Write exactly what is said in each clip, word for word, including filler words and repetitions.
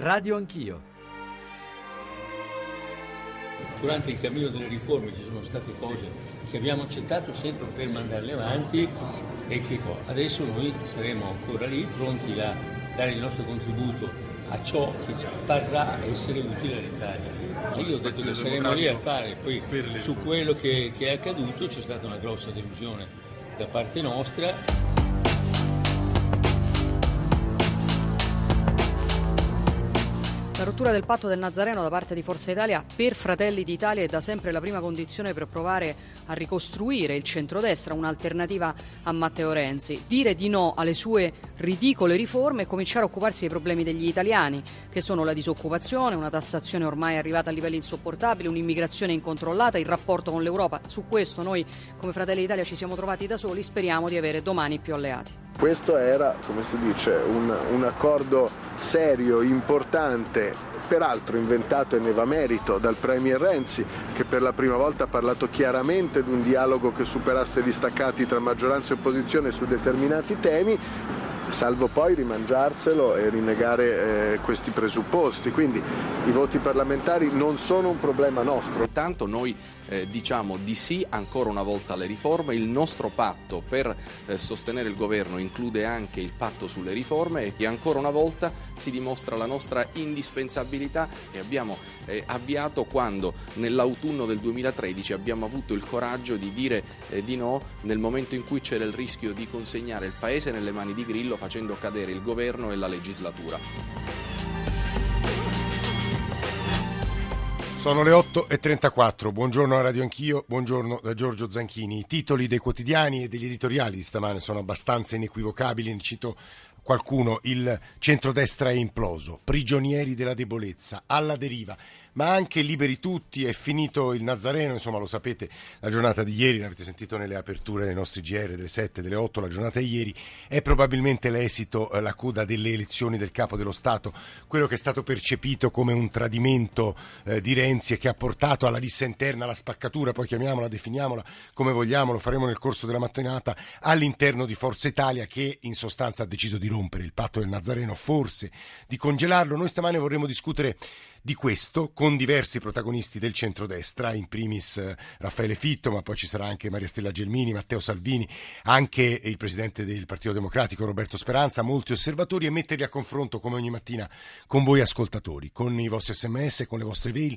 Radio Anch'io. Durante il cammino delle riforme ci sono state cose che abbiamo accettato sempre per mandarle avanti e che adesso noi saremo ancora lì pronti a dare il nostro contributo a ciò che parrà essere utile all'Italia. Io ho detto che saremo lì a fare, poi su quello che, che è accaduto c'è stata una grossa delusione da parte nostra. La rottura del patto del Nazareno da parte di Forza Italia per Fratelli d'Italia è da sempre la prima condizione per provare a ricostruire il centrodestra, un'alternativa a Matteo Renzi. Dire di no alle sue ridicole riforme e cominciare a occuparsi dei problemi degli italiani, che sono la disoccupazione, una tassazione ormai arrivata a livelli insopportabili, un'immigrazione incontrollata, il rapporto con l'Europa. Su questo noi come Fratelli d'Italia ci siamo trovati da soli, speriamo di avere domani più alleati. Questo era, come si dice, un, un accordo serio, importante, peraltro inventato e ne va merito dal Premier Renzi, che per la prima volta ha parlato chiaramente di un dialogo che superasse gli staccati tra maggioranza e opposizione su determinati temi, salvo poi rimangiarselo e rinnegare eh, questi presupposti. Quindi i voti parlamentari non sono un problema nostro. Intanto noi eh, diciamo di sì ancora una volta alle riforme. Il nostro patto per eh, sostenere il governo include anche il patto sulle riforme e ancora una volta si dimostra la nostra indispensabilità che abbiamo eh, avviato quando nell'autunno del duemilatredici abbiamo avuto il coraggio di dire eh, di no nel momento in cui c'era il rischio di consegnare il Paese nelle mani di Grillo, facendo cadere il governo e la legislatura. Sono le otto e trentaquattro, buongiorno a Radio Anch'io, buongiorno da Giorgio Zanchini. I titoli dei quotidiani e degli editoriali stamane sono abbastanza inequivocabili, ne cito qualcuno: il centrodestra è imploso, prigionieri della debolezza, alla deriva, ma anche liberi tutti, è finito il Nazareno. Insomma, lo sapete, la giornata di ieri, l'avete sentito nelle aperture dei nostri G R, delle sette, delle otto, la giornata di ieri è probabilmente l'esito, la coda delle elezioni del Capo dello Stato, quello che è stato percepito come un tradimento eh, di Renzi e che ha portato alla rissa interna, alla spaccatura, poi chiamiamola, definiamola come vogliamo, lo faremo nel corso della mattinata, all'interno di Forza Italia, che in sostanza ha deciso di rompere il patto del Nazareno, forse di congelarlo. Noi stamane vorremmo discutere di questo con diversi protagonisti del centrodestra, in primis Raffaele Fitto, ma poi ci sarà anche Maria Stella Gelmini, Matteo Salvini, anche il presidente del Partito Democratico Roberto Speranza, molti osservatori, e metterli a confronto come ogni mattina con voi ascoltatori, con i vostri sms, con le vostre mail,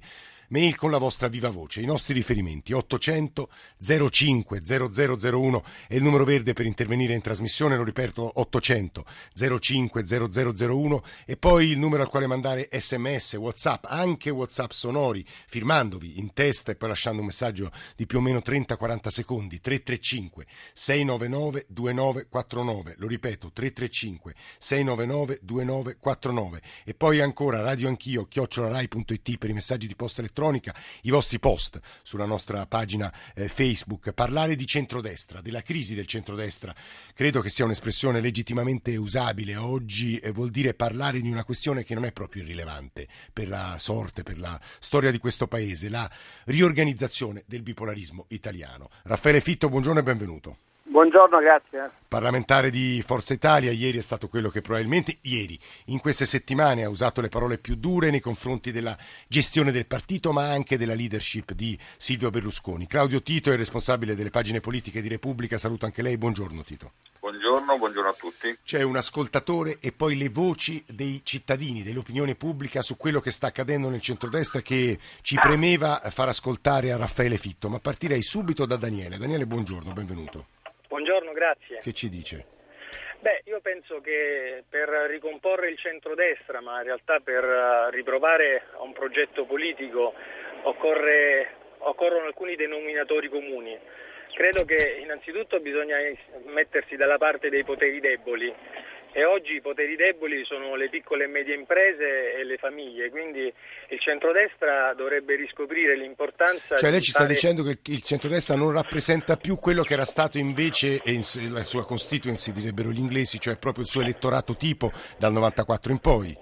mail con la vostra viva voce. I nostri riferimenti: ottocento zero cinque zero zero zero uno è il numero verde per intervenire in trasmissione, lo ripeto, ottocento zero cinque zero zero zero uno, e poi il numero al quale mandare sms, whatsapp, anche whatsapp sonori, firmandovi in testa e poi lasciando un messaggio di più o meno trenta quaranta secondi, tre tre cinque sei nove nove due nove quattro nove, lo ripeto, tre tre cinque sei nove nove due nove quattro nove, e poi ancora Radio Anch'io chiocciola rai punto it per i messaggi di posta elettronica, i vostri post sulla nostra pagina eh, Facebook. Parlare di centrodestra, della crisi del centrodestra, credo che sia un'espressione legittimamente usabile oggi, eh, vuol dire parlare di una questione che non è proprio irrilevante per la sorte, per la storia di questo Paese: la riorganizzazione del bipolarismo italiano. Raffaele Fitto, buongiorno e benvenuto. Buongiorno, grazie. Parlamentare di Forza Italia, ieri è stato quello che probabilmente, ieri, in queste settimane, ha usato le parole più dure nei confronti della gestione del partito, ma anche della leadership di Silvio Berlusconi. Claudio Tito è responsabile delle pagine politiche di Repubblica, saluto anche lei, buongiorno Tito. Buongiorno, buongiorno a tutti. C'è un ascoltatore e poi le voci dei cittadini, dell'opinione pubblica su quello che sta accadendo nel centrodestra, che ci premeva far ascoltare a Raffaele Fitto, ma partirei subito da Daniele. Daniele, buongiorno, benvenuto. Buongiorno, grazie. Che ci dice? Beh, io penso che per ricomporre il centrodestra, ma in realtà per riprovare a un progetto politico, occorre, occorrono alcuni denominatori comuni. Credo che innanzitutto bisogna mettersi dalla parte dei poteri deboli, e oggi i poteri deboli sono le piccole e medie imprese e le famiglie, quindi il centrodestra dovrebbe riscoprire l'importanza. Cioè lei ci sta fare... dicendo che il centrodestra non rappresenta più quello che era stato invece, e la sua constituency direbbero gli inglesi, cioè proprio il suo elettorato tipo dal novantaquattro in poi.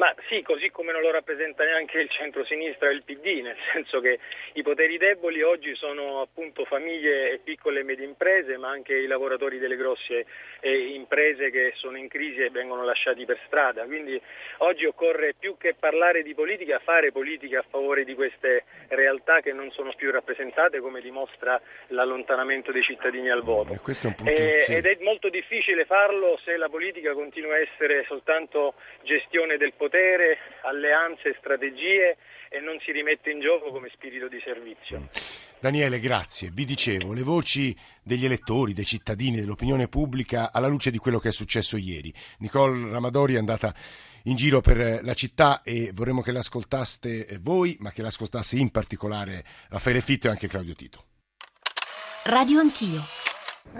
Ma sì, così come non lo rappresenta neanche il centro-sinistra e il P D, nel senso che i poteri deboli oggi sono appunto famiglie e piccole e medie imprese, ma anche i lavoratori delle grosse imprese che sono in crisi e vengono lasciati per strada. Quindi oggi occorre, più che parlare di politica, fare politica a favore di queste realtà che non sono più rappresentate, come dimostra l'allontanamento dei cittadini al voto. E questo è un punto, e, sì. Ed è molto difficile farlo se la politica continua a essere soltanto gestione del potere, potere, alleanze, strategie e non si rimette in gioco come spirito di servizio. Daniele, grazie. Vi dicevo, le voci degli elettori, dei cittadini, dell'opinione pubblica alla luce di quello che è successo ieri. Nicole Ramadori è andata in giro per la città e vorremmo che l'ascoltaste voi, ma che l'ascoltasse in particolare Raffaele Fitto e anche Claudio Tito. Radio Anch'io.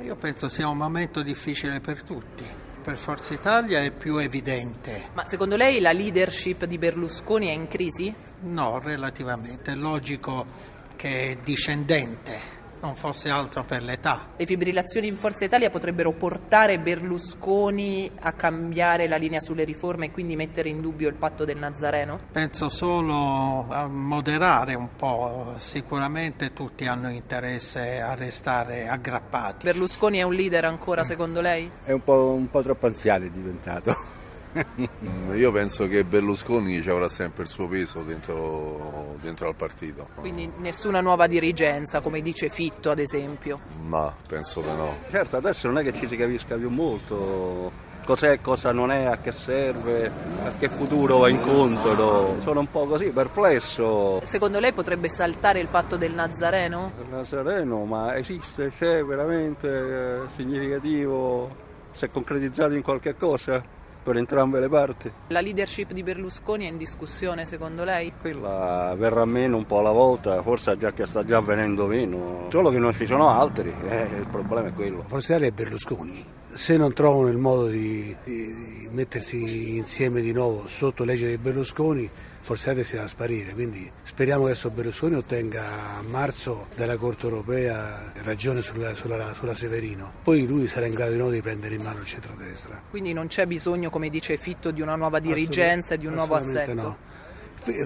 Io penso sia un momento difficile per tutti. Per Forza Italia è più evidente. Ma secondo lei la leadership di Berlusconi è in crisi? No, relativamente. È logico che è discendente, non fosse altro per l'età. Le fibrillazioni in Forza Italia potrebbero portare Berlusconi a cambiare la linea sulle riforme e quindi mettere in dubbio il patto del Nazareno? Penso solo a moderare un po'. Sicuramente tutti hanno interesse a restare aggrappati. Berlusconi è un leader ancora, secondo lei? È un po', un po' troppo anziano diventato. Io penso che Berlusconi ci avrà sempre il suo peso dentro, dentro al partito. Quindi nessuna nuova dirigenza, come dice Fitto ad esempio? Ma penso che no. Certo, adesso non è che ci si capisca più molto cos'è, cosa non è, a che serve, a che futuro incontro. Sono un po' così, perplesso. Secondo lei potrebbe saltare il patto del Nazareno? Il Nazareno, ma esiste, c'è veramente, significativo, si è concretizzato in qualche cosa? Per entrambe le parti. La leadership di Berlusconi è in discussione, secondo lei? Quella verrà meno un po' alla volta, forse già che sta già venendo meno, solo che non ci sono altri, eh, il problema è quello. Forza Italia è Berlusconi, se non trovano il modo di, di mettersi insieme di nuovo sotto legge dei Berlusconi, Forza Italia si va a sparire, quindi speriamo che adesso Berlusconi ottenga a marzo dalla Corte Europea ragione sulla, sulla, sulla Severino, poi lui sarà in grado di nuovo di prendere in mano il centrodestra. Quindi non c'è bisogno, come dice Fitto, di una nuova dirigenza e di un nuovo assetto? No.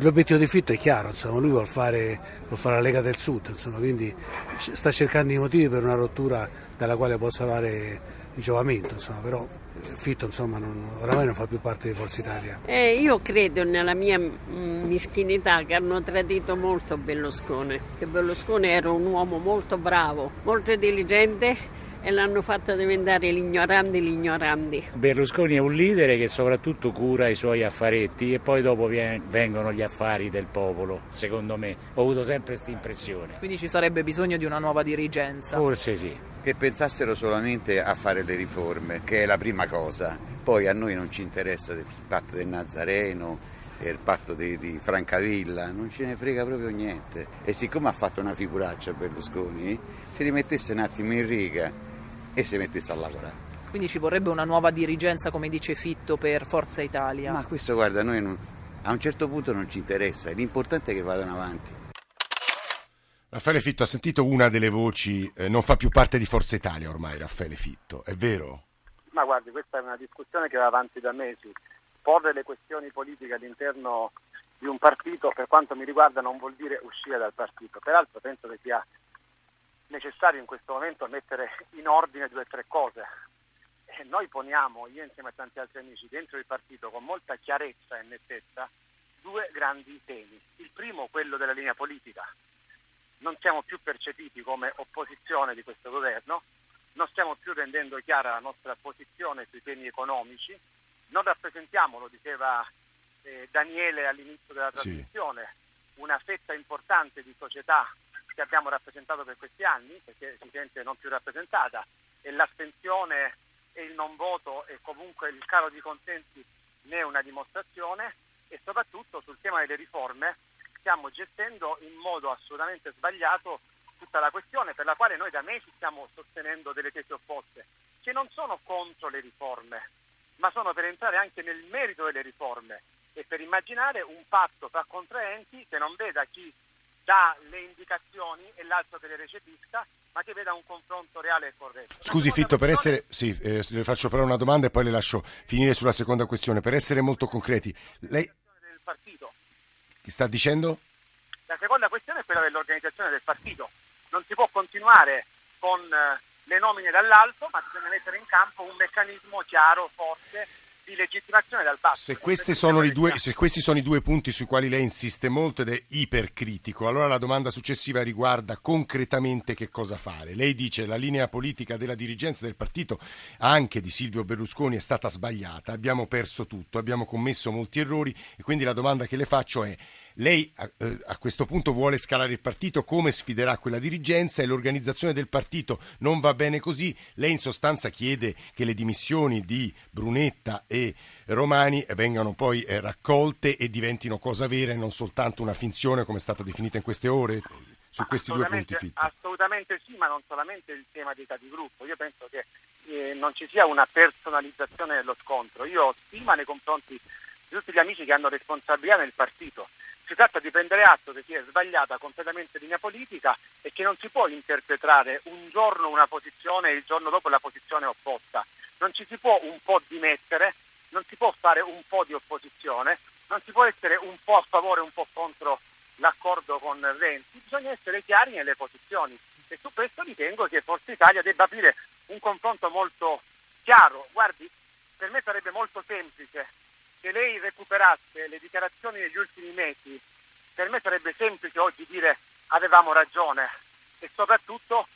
L'obiettivo di Fitto è chiaro, insomma, lui vuol fare, vuol fare la Lega del Sud, insomma, quindi sta cercando i motivi per una rottura dalla quale può salvare il giovamento, insomma, però Fitto, insomma, non, oramai non fa più parte di Forza Italia. Eh, io credo nella mia mischinità che hanno tradito molto Berlusconi, che Berlusconi era un uomo molto bravo, molto intelligente, e l'hanno fatto diventare l'ignorante l'ignorante. Berlusconi è un leader che soprattutto cura i suoi affaretti e poi dopo vengono gli affari del popolo, secondo me. Ho avuto sempre questa impressione. Quindi ci sarebbe bisogno di una nuova dirigenza? Forse sì. Che pensassero solamente a fare le riforme, che è la prima cosa. Poi a noi non ci interessa il patto del Nazareno, il patto di, di Francavilla, non ce ne frega proprio niente. E siccome ha fatto una figuraccia Berlusconi, se li mettesse un attimo in riga e si mettesse a lavorare. Quindi ci vorrebbe una nuova dirigenza, come dice Fitto, per Forza Italia? Ma questo, guarda, noi non, a un certo punto non ci interessa, l'importante è che vadano avanti. Raffaele Fitto, ha sentito una delle voci, eh, non fa più parte di Forza Italia ormai Raffaele Fitto, è vero? Ma guardi, questa è una discussione che va avanti da mesi. Porre le questioni politiche all'interno di un partito, per quanto mi riguarda, non vuol dire uscire dal partito. Peraltro penso che sia necessario in questo momento mettere in ordine due o tre cose. E noi poniamo, io insieme a tanti altri amici, dentro il partito con molta chiarezza e nettezza due grandi temi. Il primo, quello della linea politica. Non siamo più percepiti come opposizione di questo governo, non stiamo più rendendo chiara la nostra posizione sui temi economici, non rappresentiamo, lo diceva eh, Daniele all'inizio della trasmissione, sì, una fetta importante di società che abbiamo rappresentato per questi anni, perché si sente non più rappresentata, e l'astensione e il non voto e comunque il calo di consensi ne è una dimostrazione, e soprattutto sul tema delle riforme stiamo gestendo in modo assolutamente sbagliato tutta la questione, per la quale noi da mesi stiamo sostenendo delle tesi opposte, che non sono contro le riforme, ma sono per entrare anche nel merito delle riforme e per immaginare un patto tra contraenti che non veda chi dà le indicazioni e l'altro che le recepisca, ma che veda un confronto reale e corretto. Scusi Fitto, per essere sì, eh, le faccio però una domanda e poi le lascio finire sulla seconda questione. Per essere molto concreti, lei del partito. Che sta dicendo? La seconda questione è quella dell'organizzazione del partito. Non si può continuare con le nomine dall'alto, ma bisogna mettere in campo un meccanismo chiaro, forte, di legittimazione dal basso. Se questi sono i due, se questi sono i due punti sui quali lei insiste molto ed è ipercritico, allora la domanda successiva riguarda concretamente che cosa fare. Lei dice la linea politica della dirigenza del partito, anche di Silvio Berlusconi, è stata sbagliata, abbiamo perso tutto, abbiamo commesso molti errori, e quindi la domanda che le faccio è: lei a, a questo punto vuole scalare il partito, come sfiderà quella dirigenza? E l'organizzazione del partito non va bene così? Lei in sostanza chiede che le dimissioni di Brunetta e Romani vengano poi raccolte e diventino cosa vera e non soltanto una finzione, come è stata definita in queste ore? Su questi due punti, Fitto. Assolutamente sì, ma non solamente il tema dei capigruppo. Io penso che eh, non ci sia una personalizzazione dello scontro. Io ho stima nei confronti di tutti gli amici che hanno responsabilità nel partito. Si tratta di prendere atto che si è sbagliata completamente linea politica e che non si può interpretare un giorno una posizione e il giorno dopo la posizione opposta. Non ci si può un po' dimettere, non si può fare un po' di opposizione, non si può essere un po' a favore e un po' contro l'accordo con Renzi. Bisogna essere chiari nelle posizioni, e su questo ritengo che Forza Italia debba aprire un confronto molto chiaro. Guardi, per me sarebbe molto semplice se lei recuperasse le dichiarazioni degli ultimi mesi. Per me sarebbe semplice oggi dire avevamo ragione, e soprattutto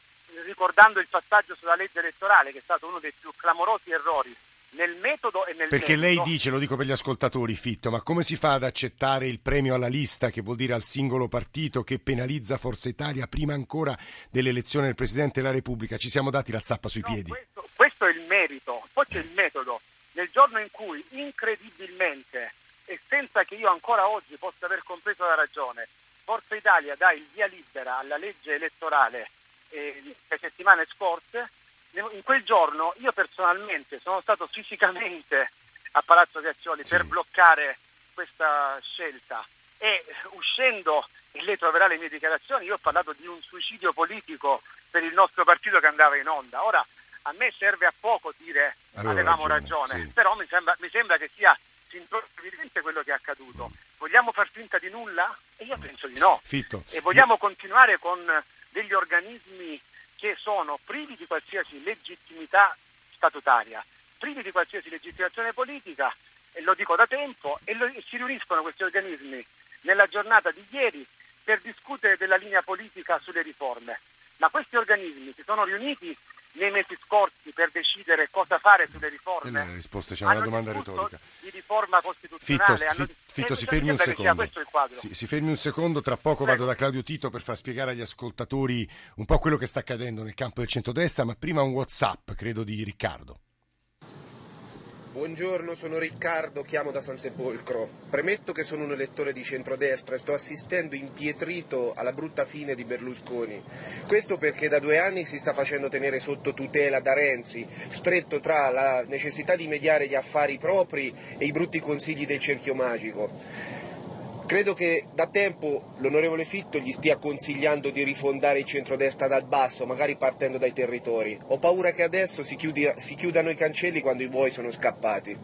ricordando il passaggio sulla legge elettorale, che è stato uno dei più clamorosi errori nel metodo e nel perché metodo. Lei dice, lo dico per gli ascoltatori Fitto, ma come si fa ad accettare il premio alla lista, che vuol dire al singolo partito, che penalizza Forza Italia prima ancora dell'elezione del Presidente della Repubblica? Ci siamo dati la zappa sui no, piedi. Questo, questo è il merito, poi c'è il metodo. Nel giorno in cui, incredibilmente e senza che io ancora oggi possa aver compreso la ragione, Forza Italia dà il via libera alla legge elettorale eh, le settimane scorse, in quel giorno io personalmente sono stato fisicamente a Palazzo Grazioli per bloccare questa scelta, e uscendo, e lei troverà le mie dichiarazioni, io ho parlato di un suicidio politico per il nostro partito che andava in onda. Ora, a me serve a poco dire allora, avevamo ragione, ragione sì. Però mi sembra, mi sembra che sia evidente quello che è accaduto. Vogliamo far finta di nulla? E io penso di no. Fitto. E vogliamo io... continuare con degli organismi che sono privi di qualsiasi legittimità statutaria, privi di qualsiasi legittimazione politica, e lo dico da tempo, e, lo, e si riuniscono questi organismi nella giornata di ieri per discutere della linea politica sulle riforme. Ma questi organismi si sono riuniti nei mesi scorsi per decidere cosa fare sulle riforme. Nella risposta c'è una domanda retorica di riforma costituzionale. Fitto, hanno... Fitto si fermi un secondo. Si, si fermi un secondo, tra poco vado da Claudio Tito per far spiegare agli ascoltatori un po' quello che sta accadendo nel campo del centrodestra, ma prima un WhatsApp, credo di Riccardo. Buongiorno, sono Riccardo, chiamo da Sansepolcro. Premetto che sono un elettore di centrodestra e sto assistendo impietrito alla brutta fine di Berlusconi. Questo perché da due anni si sta facendo tenere sotto tutela da Renzi, stretto tra la necessità di mediare gli affari propri e i brutti consigli del cerchio magico. Credo che da tempo l'onorevole Fitto gli stia consigliando di rifondare il centrodestra dal basso, magari partendo dai territori. Ho paura che adesso si, chiudi, si chiudano i cancelli quando i buoi sono scappati.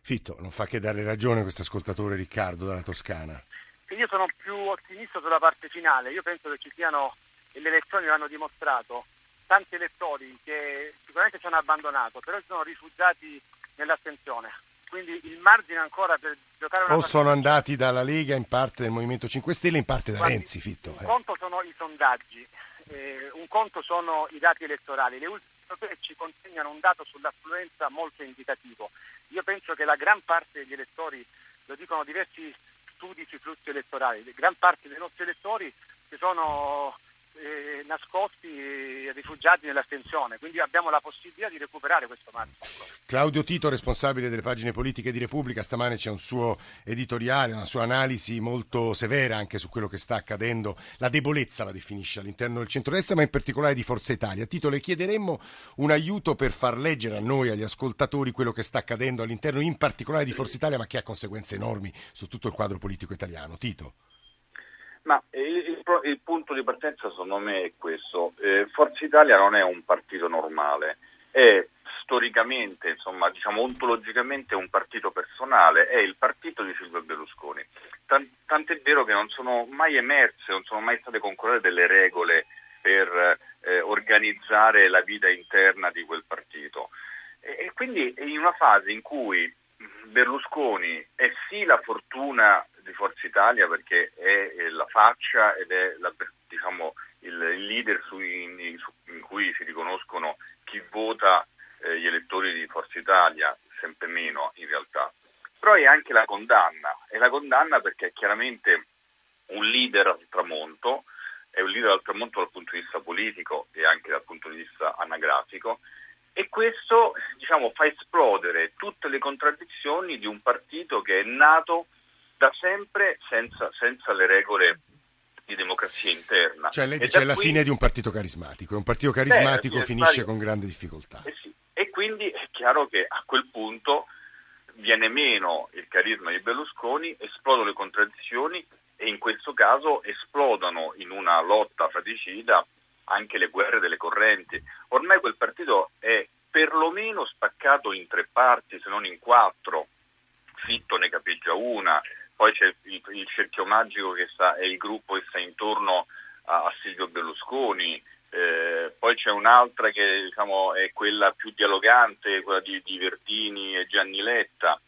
Fitto, non fa che dare ragione a questo ascoltatore Riccardo dalla Toscana. Io sono più ottimista sulla parte finale. Io penso che ci siano, e le elezioni lo hanno dimostrato, tanti elettori che sicuramente ci hanno abbandonato, però si sono rifugiati nell'astensione. Quindi il margine ancora per giocare una o sono partita... andati dalla Lega, in parte del Movimento cinque Stelle, in parte da Guardi, Renzi, Fitto. Un eh. conto sono i sondaggi, eh, un conto sono i dati elettorali. Le ultime europee ci consegnano un dato sull'affluenza molto indicativo. Io penso che la gran parte degli elettori, lo dicono diversi studi sui flussi elettorali, la gran parte dei nostri elettori si sono eh, nascosti e rifugiati nell'astensione, quindi abbiamo la possibilità di recuperare questo margine. Claudio Tito, responsabile delle pagine politiche di Repubblica, stamane c'è un suo editoriale, una sua analisi molto severa anche su quello che sta accadendo, la debolezza la definisce all'interno del centrodestra, ma in particolare di Forza Italia. Tito, le chiederemmo un aiuto per far leggere a noi, agli ascoltatori, quello che sta accadendo all'interno in particolare di Forza Italia, ma che ha conseguenze enormi su tutto il quadro politico italiano. Tito. Ma il, il, il punto di partenza secondo me è questo. Eh, Forza Italia non è un partito normale, è storicamente, insomma, diciamo ontologicamente un partito personale, è il partito di Silvio Berlusconi. Tant, tant'è vero che non sono mai emerse, non sono mai state concordate delle regole per eh, organizzare la vita interna di quel partito. E, e quindi in una fase in cui Berlusconi è sì la fortuna di Forza Italia perché è la faccia ed è la, diciamo, il leader su, in, su, in cui si riconoscono chi vota eh, gli elettori di Forza Italia, sempre meno in realtà, però è anche la condanna, è la condanna perché è chiaramente un leader al tramonto, è un leader al tramonto dal punto di vista politico e anche dal punto di vista anagrafico. E questo, diciamo, fa esplodere tutte le contraddizioni di un partito che è nato da sempre senza, senza le regole di democrazia interna. Cioè lei dice è la qui... fine di un partito carismatico, un partito carismatico Beh, finisce con grande difficoltà. Eh sì. E quindi è chiaro che a quel punto viene meno il carisma di Berlusconi, esplodono le contraddizioni e in questo caso esplodono in una lotta fratricida anche le guerre delle correnti. Ormai quel partito è perlomeno spaccato in tre parti, se non in quattro. Fitto ne capeggia una, poi c'è il, il cerchio magico che sta, è il gruppo che sta intorno a, a Silvio Berlusconi, eh, poi c'è un'altra che, diciamo, è quella più dialogante, quella di, di Verdini e Gianni Letta,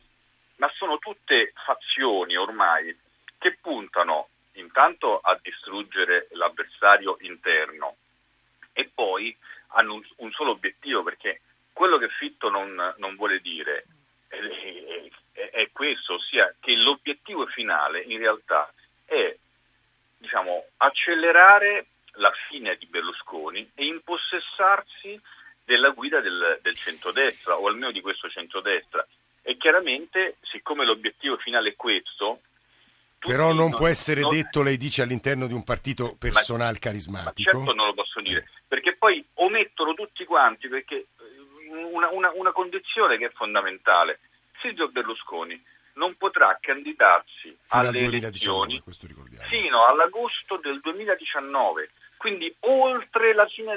ma sono tutte fazioni ormai che puntano intanto a distruggere l'avversario interno e poi hanno un, un solo obiettivo, perché quello che Fitto non, non vuole dire è, è, è questo, ossia che l'obiettivo finale in realtà è, diciamo, accelerare la fine di Berlusconi e impossessarsi della guida del, del centrodestra, o almeno di questo centrodestra, e chiaramente siccome l'obiettivo finale è questo. Però non può essere detto, lei dice, all'interno di un partito personale carismatico. Ma certo non lo posso dire, perché poi omettono tutti quanti, perché una, una, una condizione che è fondamentale. Silvio Berlusconi non potrà candidarsi alle elezioni fino all'agosto del duemiladiciannove, quindi oltre la fine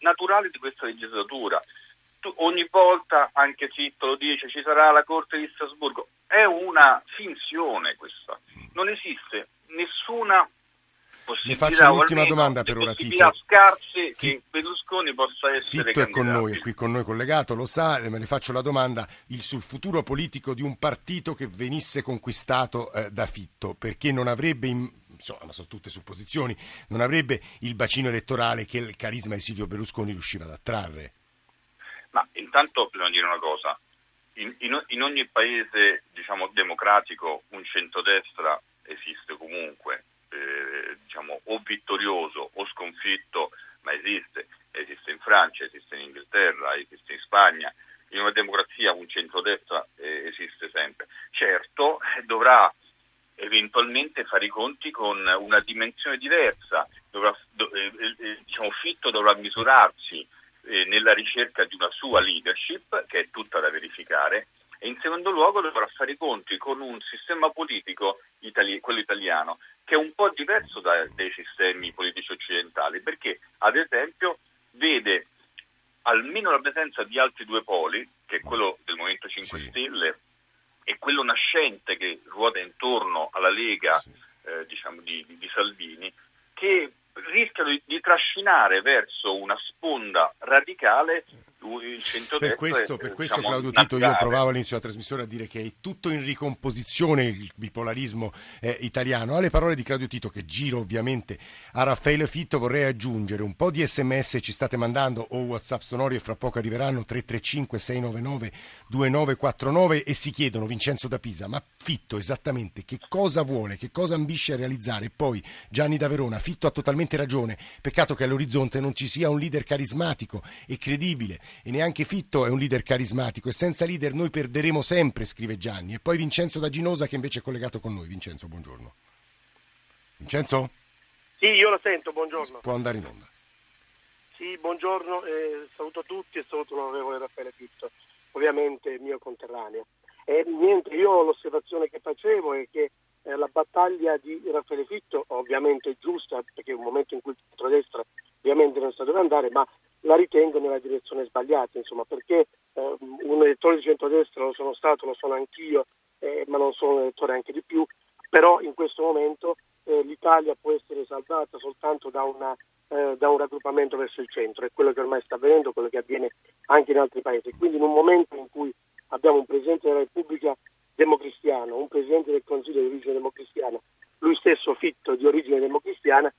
naturale di questa legislatura. Ogni volta, anche Fitto lo dice, ci sarà la Corte di Strasburgo. È una finzione questa. Non esiste nessuna possibilità. Le faccio un'ultima domanda per ora, Tito. Scarse F- che Berlusconi possa essere Fitto candidato. È con noi, è qui con noi collegato, lo sa, me ne faccio la domanda il, sul futuro politico di un partito che venisse conquistato eh, da Fitto, perché non avrebbe... In... insomma, sono tutte supposizioni, non avrebbe il bacino elettorale che il carisma di Silvio Berlusconi riusciva ad attrarre. Ma intanto bisogna dire una cosa, in, in, in ogni paese, diciamo, democratico un centrodestra esiste comunque, eh, diciamo, o vittorioso o sconfitto, ma esiste, esiste in Francia, esiste in Inghilterra, esiste in Spagna, in una democrazia un centrodestra eh, esiste sempre. Certo dovrà eventualmente fare i conti con una dimensione diversa, dovrà, do, eh, eh, diciamo, Fitto dovrà misurarsi nella ricerca di una sua leadership che è tutta da verificare, e in secondo luogo dovrà fare i conti con un sistema politico, itali- quello italiano, che è un po' diverso da- dai sistemi politici occidentali, perché ad esempio vede almeno la presenza di altri due poli, che è quello del Movimento cinque sì. Stelle e quello nascente che ruota intorno alla Lega sì. eh, diciamo di, di Salvini, che rischiano di, di trascinare verso una sponda radicale il centrodestra. Per questo, per questo diciamo, Claudio Tito, io provavo all'inizio della trasmissione a dire che è tutto in ricomposizione il bipolarismo eh, italiano. Alle parole di Claudio Tito, che giro ovviamente a Raffaele Fitto, vorrei aggiungere un po' di sms ci state mandando o WhatsApp sonori e fra poco arriveranno tre tre cinque sei nove nove due nove quattro nove e si chiedono, Vincenzo da Pisa, ma Fitto esattamente che cosa vuole, che cosa ambisce a realizzare? E poi Gianni da Verona, Fitto ha totalmente ragione, peccato che all'orizzonte non ci sia un leader carismatico e credibile. E neanche Fitto è un leader carismatico e senza leader noi perderemo sempre, scrive Gianni. E poi Vincenzo D'Aginosa, che invece è collegato con noi. Vincenzo, buongiorno. Vincenzo? Sì, io lo sento, buongiorno. Può andare in onda. Sì, buongiorno, eh, saluto tutti e saluto l'onorevole Raffaele Fitto, ovviamente mio conterraneo. E niente, io l'osservazione che facevo è che eh, la battaglia di Raffaele Fitto, ovviamente giusta, perché è un momento in cui il centrodestra ovviamente non sa dove andare, ma la ritengo nella direzione sbagliata, insomma, perché eh, un elettore di centrodestra lo sono stato, lo sono anch'io, eh, ma non sono un elettore anche di più, però in questo momento eh, l'Italia può essere salvata soltanto da una eh, da un raggruppamento verso il centro, è quello che ormai sta avvenendo, quello che avviene anche in altri paesi. Quindi in un momento in cui abbiamo un Presidente della Repubblica democristiano, un Presidente del Consiglio di origine democristiana, lui stesso Fitto di origine democristiana,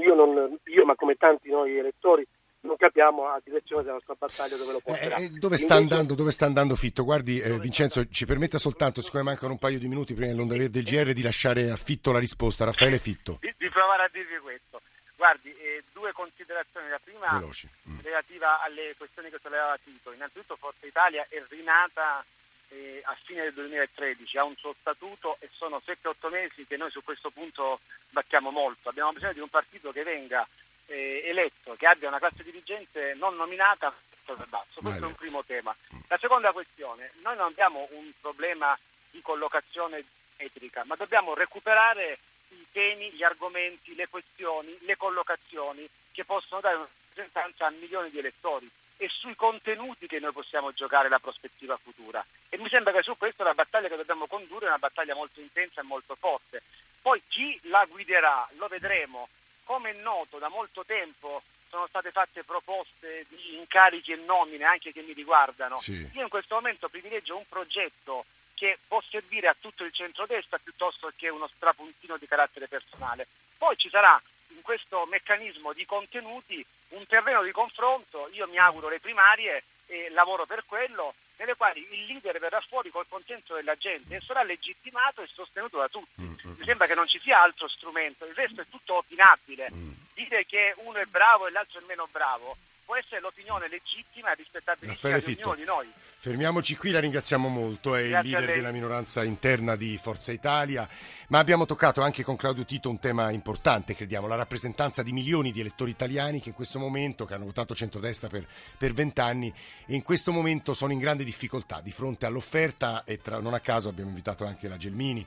io, non, io ma come tanti noi elettori non capiamo a direzione della nostra battaglia dove lo porterà. Eh, dove, sta Invece... andando, dove sta andando Fitto? Guardi eh, Vincenzo, ci permetta soltanto, siccome mancano un paio di minuti prima dell'onda verde del G R, di lasciare a Fitto la risposta. Raffaele Fitto. Di, di provare a dirvi questo. Guardi, eh, due considerazioni. La prima mm. relativa alle questioni che sollevava Tito. Innanzitutto Forza Italia è rinata eh, a fine del duemilatredici, ha un suo statuto e sono sette otto mesi che noi su questo punto battiamo molto. Abbiamo bisogno di un partito che venga eh, eletto, che abbia una classe dirigente non nominata per basso. Questo è un primo tema. La seconda questione, noi non abbiamo un problema di collocazione etica, ma dobbiamo recuperare i temi, gli argomenti, le questioni, le collocazioni che possono dare una rappresentanza a milioni di elettori e sui contenuti che noi possiamo giocare la prospettiva futura. E mi sembra che su questo la battaglia che dobbiamo condurre è una battaglia molto intensa e molto forte. Poi chi la guiderà lo vedremo. Come è noto, da molto tempo sono state fatte proposte di incarichi e nomine anche che mi riguardano. Sì. Io in questo momento privilegio un progetto che può servire a tutto il centrodestra piuttosto che uno strapuntino di carattere personale. Poi ci sarà in questo meccanismo di contenuti un terreno di confronto, io mi auguro le primarie e lavoro per quello, nelle quali il leader verrà fuori col consenso della gente e sarà legittimato e sostenuto da tutti. Mi sembra che non ci sia altro strumento, il resto è tutto opinabile. Dire che uno è bravo e l'altro è meno bravo può essere l'opinione legittima e rispettabilissima di ognuno di noi. Fermiamoci qui, la ringraziamo molto, è Grazie il leader della minoranza interna di Forza Italia, ma abbiamo toccato anche con Claudio Tito un tema importante, crediamo, la rappresentanza di milioni di elettori italiani che in questo momento, che hanno votato centrodestra per, per vent'anni, e in questo momento sono in grande difficoltà di fronte all'offerta, e tra, non a caso abbiamo invitato anche la Gelmini,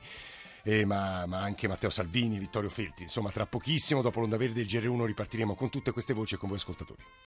Eh, ma, ma anche Matteo Salvini, Vittorio Feltri. Insomma, tra pochissimo, dopo l'onda verde del G R uno, ripartiremo con tutte queste voci e con voi ascoltatori.